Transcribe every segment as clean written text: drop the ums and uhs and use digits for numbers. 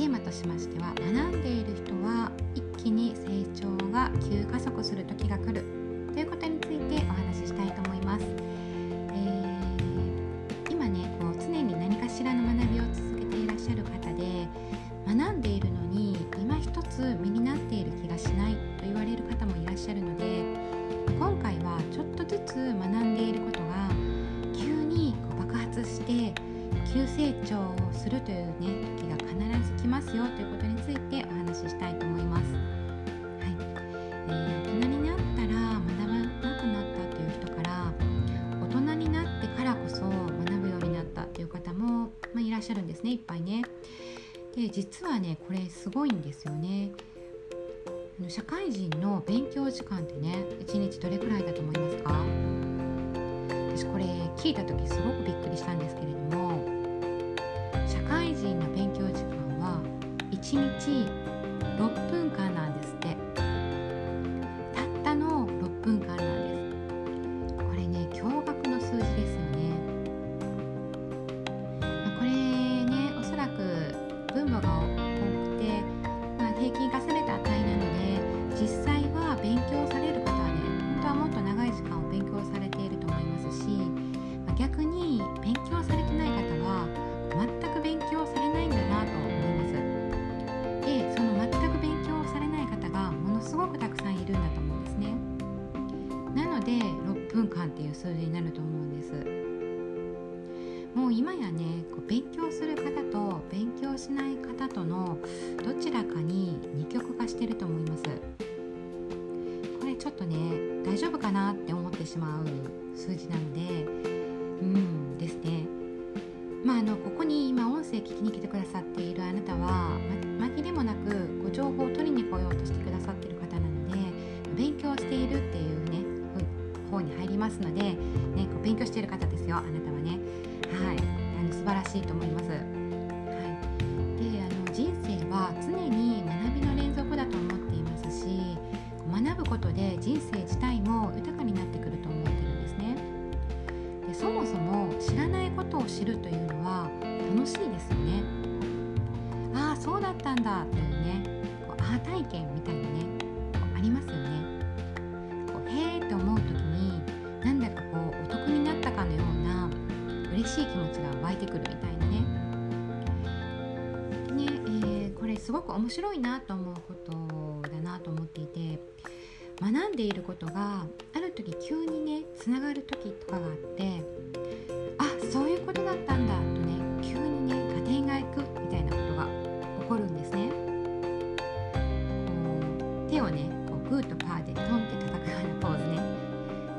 テーマとしましては、学んでいる人は一気に成長が急加速する時が来るということについてお話ししたいと思います。今ね、常に何かしらの学びを続けていらっしゃる方で、学んでいるのに今一つ身になっている気がしないと言われる方もいらっしゃるので、今回はちょっとずつ学んでいることが急に爆発して急成長をするというね、時が必ず来ますよということについてお話ししたいと思います。大人になったら学ばなくなったという人から、大人になってからこそ学ぶようになったという方も、いらっしゃるんですね。いっぱいね。で、実はね、これすごいんですよね。社会人の勉強時間ってね、1日どれくらいだと思いますか？私これ聞いた時すごくびっくりしたんですけれども、社会人の勉強時間は1日6分間なんですって。たったの6分間なんです。これね、驚愕の数字ですよね。これね、おそらく分母が多くて、平均化された値なので、実際は勉強される方はね、本当はもっと長い時間を勉強されていると思いますし、逆に勉強されてない方は全く勉強されないんだなと思います。で、その全く勉強されない方がものすごくたくさんいるんだと思うんですね。なので6分間っていう数字になると思うんです。もう今やね、勉強する方と勉強しない方とのどちらかに二極化していると思います。これちょっとね、大丈夫かなって思ってしまう数字なので、ですね。ここに今音声聞きに来てくださっているあなたは、紛れもなくご情報を取りに来ようとしてくださっている方なので、勉強しているっていうね、方に入りますので、ね、勉強している方ですよ、あなたはね。素晴らしいと思います。で、人生は常に学びの連続だと思っていますし、学ぶことで人生自体も豊かになってくると思っているんですね。で、そもそも知らないことを知るというのは楽しいですよね。ああ、そうだったんだというね、アー体験みたいなね、ありますよね。へーって思うときに、なんだかお得になったかのような嬉しい気持ちが湧いてくるみたいなね。これすごく面白いなと思うことだなと思っていて、学んでいることがある時急にね、つながる時とかがあって、あ、そういうことだったんだとね、急にね、合点がいくみたいなことが起こるんですね。手をね、グーとパーでトンって叩くようなポーズね。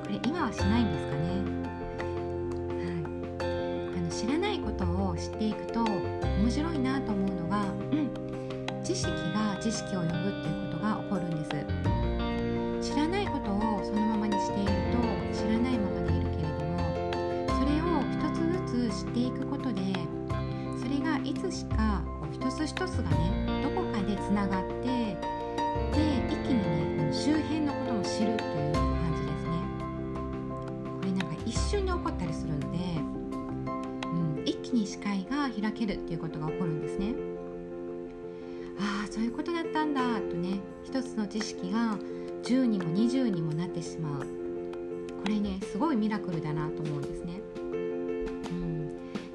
これ今はしないんですかね。知らないことを知っていくと面白いなと思うのが、知識が知識を呼ぶっていうことが起こるんです。知らないことをそのままにしていると知らないままでいるけれども、それを一つずつ知っていくことで、それがいつしか一つ一つがね、どこかでつながって、で、一気にね、周辺のことも知るという感じですね。これなんか一瞬で起こったりするので、に視界が開けるっていうことが起こるんですね。ああ、そういうことだったんだとね、一つの知識が10にも20にもなってしまう。これね、すごいミラクルだなと思うんですね。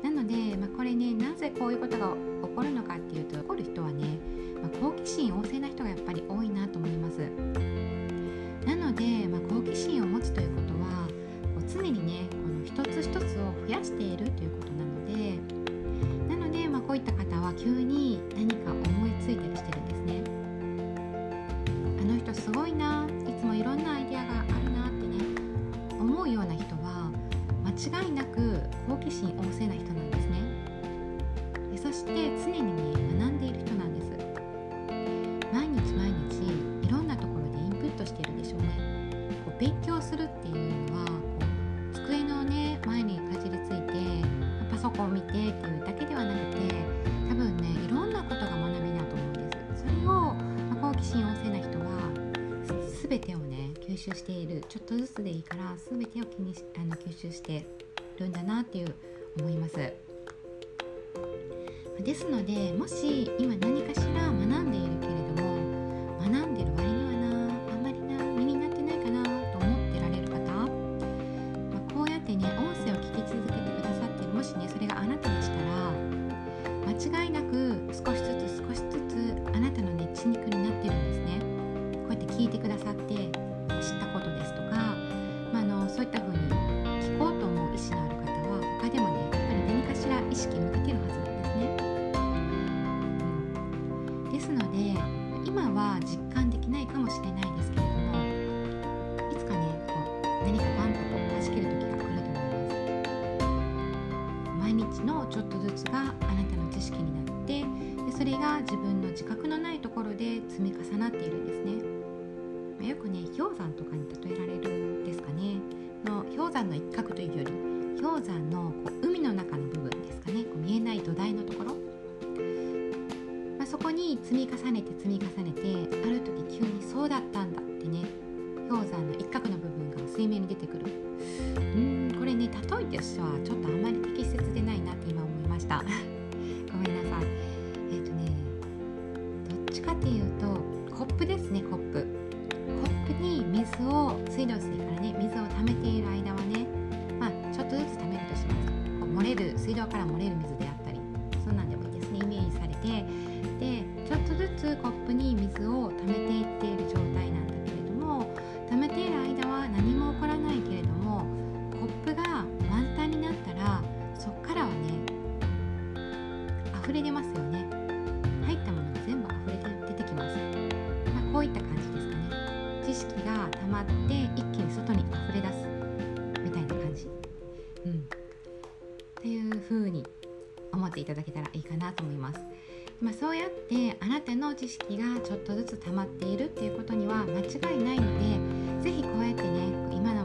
なので、これね、なぜこういうことが起こるのかっていうと、起こる人はね、好奇心旺盛な人がやっぱり多いなと思います。なので、好奇心を持つということは、常にね、一つ一つを増やしているということなので、こういった方は急に何か思いついたりしてるんですね。あの人すごいな、いつもいろんなアイデアがあるなってね、思うような人は間違いなく好奇心旺盛な人なんですね。で、そして常にね、学んでいる人なんです。毎日いろんなところでインプットしているでしょうね。勉強するっていうのは、机のね、前にかじりついてパソコンを見てっていうだけではなくて、多分ね、いろんなことが学びだと思うんです。それを、好奇心旺盛な人は全てをね、吸収している。ちょっとずつでいいから全てを吸収してるんだなっていう思います。ですので、もし今何かしら学んでいるけれども、学んでる割にはあんまり身になってないかなと思ってられる方、こうやって音声を聞き続けてくださって、もしそれがあなたでしたら、間違いなく少しずつあなたの血肉になってるんですね。こうやって聞いてくださって知ったことですとか、そういったふうに聞こうと思う意思のある方は他でもやっぱり何かしら意識向けてるはずなんですね。ですので今は実感できないかもしれないですけれども、いつか何かバンとはじける時が来ると思います。毎日のちょっとずつがあなたの知識になって、それが自分の自覚のないところで積み重なっているんですね。よく氷山とかに例えられるんですかね。氷山の一角というより、氷山の海の中の部分ですかね。見えない土台のところ、そこに積み重ねてある時急にそうだったんだって氷山の一角の部分が水面に出てくる。これ例えとしてはちょっとあまり適切でないなって今思いました。ごめんなさい。どっちかっていうとコップですね。コップに水を、水道水から水を溜めている間はちょっとずつ溜めるとします。水道から漏れる水であったり、そんなんでもいいですね。イメージされて、でちょっとずつコップに水を溜めていっている状態なんだけれども、溜めている間は何も起こらないけれども、コップが満タンになったらそこからは溢れ出ますよね。入ったものが全部溢れて出てきます。こういった感じですかね。知識が溜まって一気に外に溢れ出すみたいな感じ、というふうに思っていただけたらいいかなと思います。そうやってあなたの知識がちょっとずつ溜まっているっていうことには間違いないので、ぜひこうやって今の